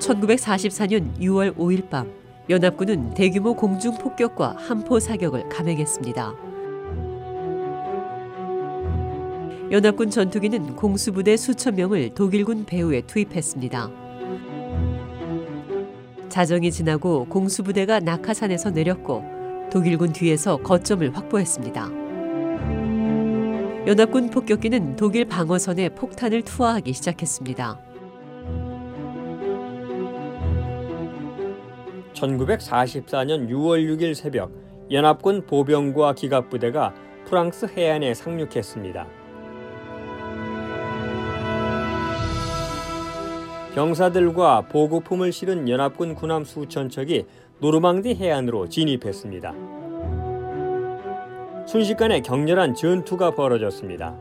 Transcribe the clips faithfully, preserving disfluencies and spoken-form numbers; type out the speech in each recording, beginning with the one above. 천구백사십사 년 유월 오 일 밤 연합군은 대규모 공중폭격과 함포 사격을 감행했습니다. 연합군 전투기는 공수부대 수천 명을 독일군 배후에 투입했습니다. 자정이 지나고 공수부대가 낙하산에서 내렸고 독일군 뒤에서 거점을 확보했습니다. 연합군 폭격기는 독일 방어선에 폭탄을 투하하기 시작했습니다. 천구백사십사 년 유월 육 일 새벽, 연합군 보병과 기갑부대가 프랑스 해안에 상륙했습니다. 병사들과 보급품을 실은 연합군 군함 수천 척이 노르망디 해안으로 진입했습니다. 순식간에 격렬한 전투가 벌어졌습니다.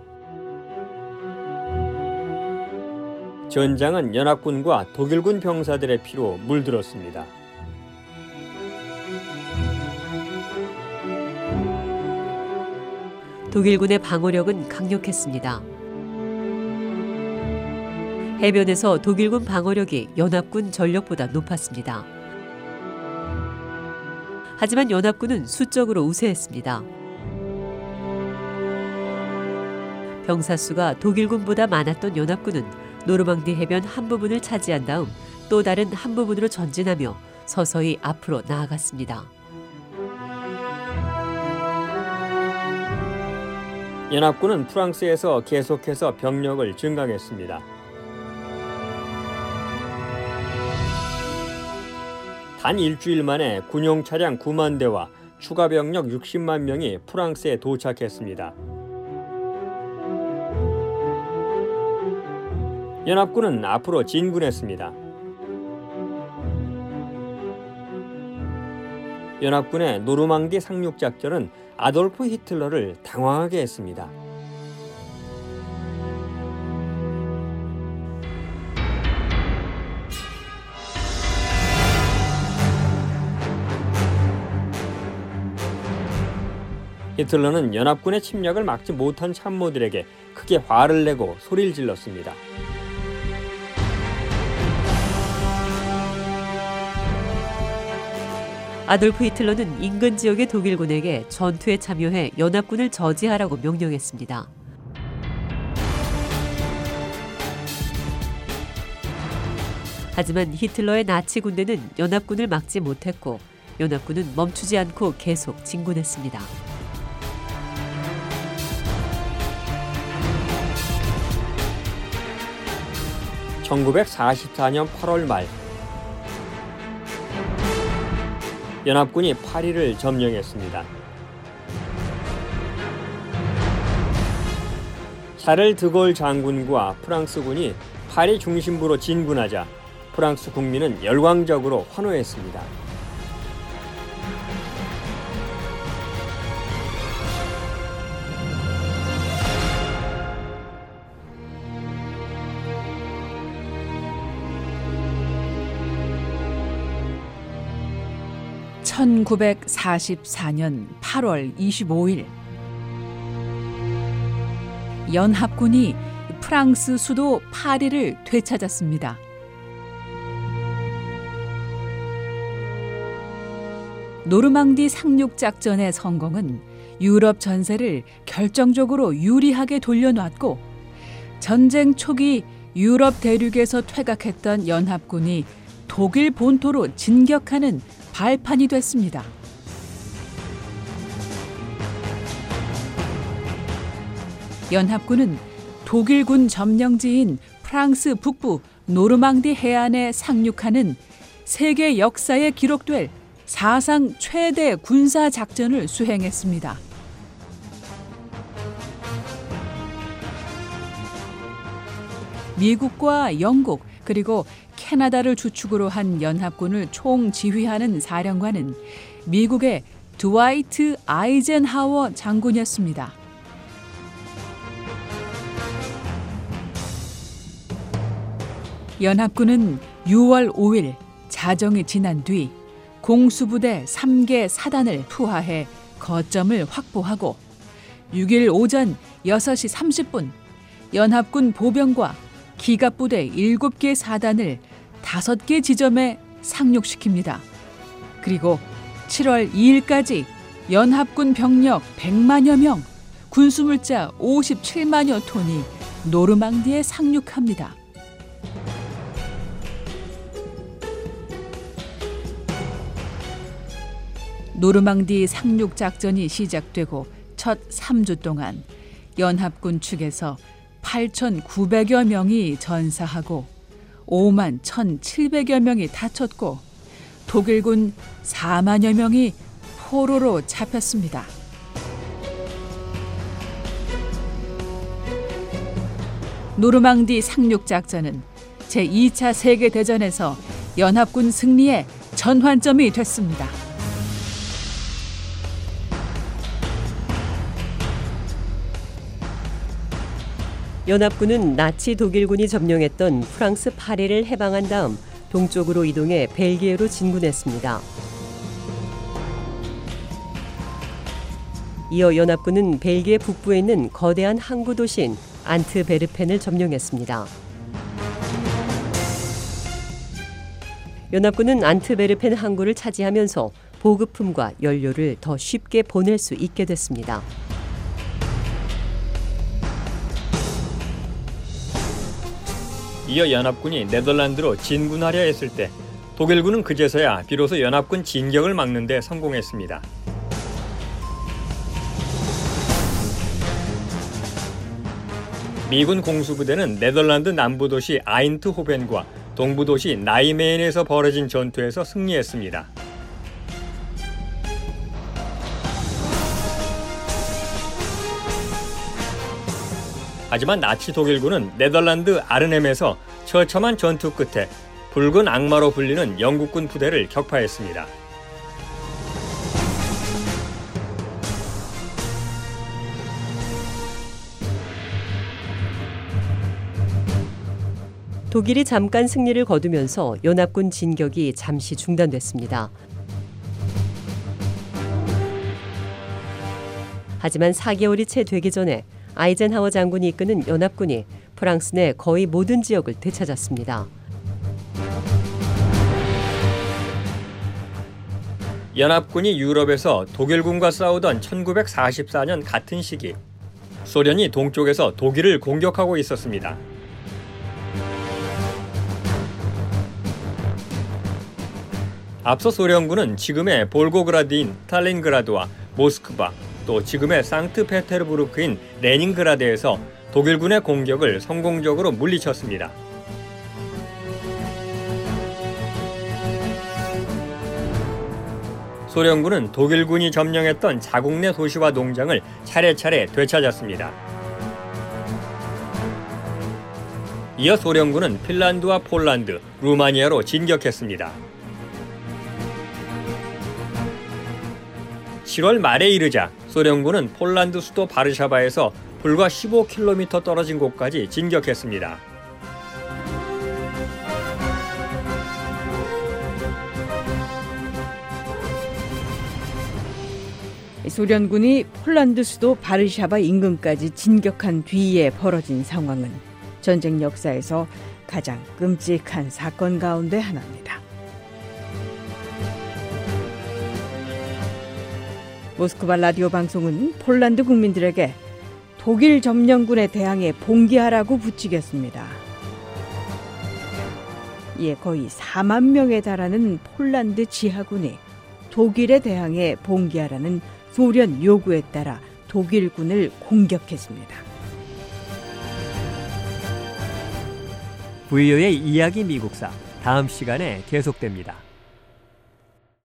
전장은 연합군과 독일군 병사들의 피로 물들었습니다. 독일군의 방어력은 강력했습니다. 해변에서 독일군 방어력이 연합군 전력보다 높았습니다. 하지만 연합군은 수적으로 우세했습니다. 병사 수가 독일군보다 많았던 연합군은 노르망디 해변 한 부분을 차지한 다음 또 다른 한 부분으로 전진하며 서서히 앞으로 나아갔습니다. 연합군은 프랑스에서 계속해서 병력을 증강했습니다. 단 일주일 만에 군용 차량 구만 대와 추가 병력 육십만 명이 프랑스에 도착했습니다. 연합군은 앞으로 진군했습니다. 연합군의 노르망디 상륙 작전은 아돌프 히틀러를 당황하게 했습니다. 히틀러는 연합군의 침략을 막지 못한 참모들에게 크게 화를 내고 소리를 질렀습니다. 아돌프 히틀러는 인근 지역의 독일군에게 전투에 참여해 연합군을 저지하라고 명령했습니다. 하지만 히틀러의 나치 군대는 연합군을 막지 못했고 연합군은 멈추지 않고 계속 진군했습니다. 천구백사십사 년 팔월 말 연합군이 파리를 점령했습니다. 샤를 드골 장군과 프랑스군이 파리 중심부로 진군하자 프랑스 국민은 열광적으로 환호했습니다. 천구백사십사 년 팔월 이십오 일 연합군이 프랑스 수도 파리를 되찾았습니다. 노르망디 상륙 작전의 성공은 유럽 전세를 결정적으로 유리하게 돌려놨고 전쟁 초기 유럽 대륙에서 퇴각했던 연합군이 독일 본토로 진격하는 발판이 됐습니다. 연합군은 독일군 점령지인 프랑스 북부 노르망디 해안에 상륙하는 세계 역사에 기록될 사상 최대 군사 작전을 수행했습니다. 미국과 영국 그리고 캐나다를 주축으로 한 연합군을 총지휘하는 사령관은 미국의 드와이트 아이젠하워 장군이었습니다. 연합군은 유월 오일 자정이 지난 뒤 공수부대 삼 개 사단을 투하해 거점을 확보하고 육일 오전 여섯 시 삼십 분 연합군 보병과 기갑부대 일곱 개 사단을 다섯 개 지점에 상륙시킵니다. 그리고 칠월 이일까지 연합군 병력 백만여 명, 군수물자 오십칠만여 톤이 노르망디에 상륙합니다. 노르망디 상륙 작전이 시작되고 첫 삼 주 동안 연합군 측에서 팔천구백여 명이 전사하고 오만 천칠백여 명이 다쳤고 독일군 사만여 명이 포로로 잡혔습니다. 노르망디 상륙 작전은 제이 차 세계대전에서 연합군 승리의 전환점이 됐습니다. 연합군은 나치 독일군이 점령했던 프랑스 파리를 해방한 다음 동쪽으로 이동해 벨기에로 진군했습니다. 이어 연합군은 벨기에 북부에 있는 거대한 항구 도시인 안트베르펜을 점령했습니다. 연합군은 안트베르펜 항구를 차지하면서 보급품과 연료를 더 쉽게 보낼 수 있게 됐습니다. 이어 연합군이 네덜란드로 진군하려 했을 때 독일군은 그제서야 비로소 연합군 진격을 막는 데 성공했습니다. 미군 공수부대는 네덜란드 남부도시 아인트호벤과 동부도시 나이메인에서 벌어진 전투에서 승리했습니다. 하지만 나치 독일군은 네덜란드 아르넴에서 처참한 전투 끝에 붉은 악마로 불리는 영국군 부대를 격파했습니다. 독일이 잠깐 승리를 거두면서 연합군 진격이 잠시 중단됐습니다. 하지만 사 개월이 채 되기 전에 아이젠하워 장군이 이끄는 연합군이 프랑스 내 거의 모든 지역을 되찾았습니다. 연합군이 유럽에서 독일군과 싸우던 천구백사십사 년 같은 시기, 소련이 동쪽에서 독일을 공격하고 있었습니다. 앞서 소련군은 지금의 볼고그라드인 스탈린그라드와 모스크바, 또 지금의 상트페테르부르크인 레닌그라드에서 독일군의 공격을 성공적으로 물리쳤습니다. 소련군은 독일군이 점령했던 자국 내 도시와 농장을 차례차례 되찾았습니다. 이어 소련군은 핀란드와 폴란드, 루마니아로 진격했습니다. 칠월 말에 이르자 소련군은 폴란드 수도 바르샤바에서 불과 십오 킬로미터 떨어진 곳까지 진격했습니다. 소련군이 폴란드 수도 바르샤바 인근까지 진격한 뒤에 벌어진 상황은 전쟁 역사에서 가장 끔찍한 사건 가운데 하나입니다. 모스크바 라디오 방송은 폴란드 국민들에게 독일 점령군에 대항해 봉기하라고 부추겼습니다. 이에 거의 사만 명에 달하는 폴란드 지하군이 독일에 대항해 봉기하라는 소련 요구에 따라 독일군을 공격했습니다. 브이오에이 이야기 미국사 다음 시간에 계속됩니다.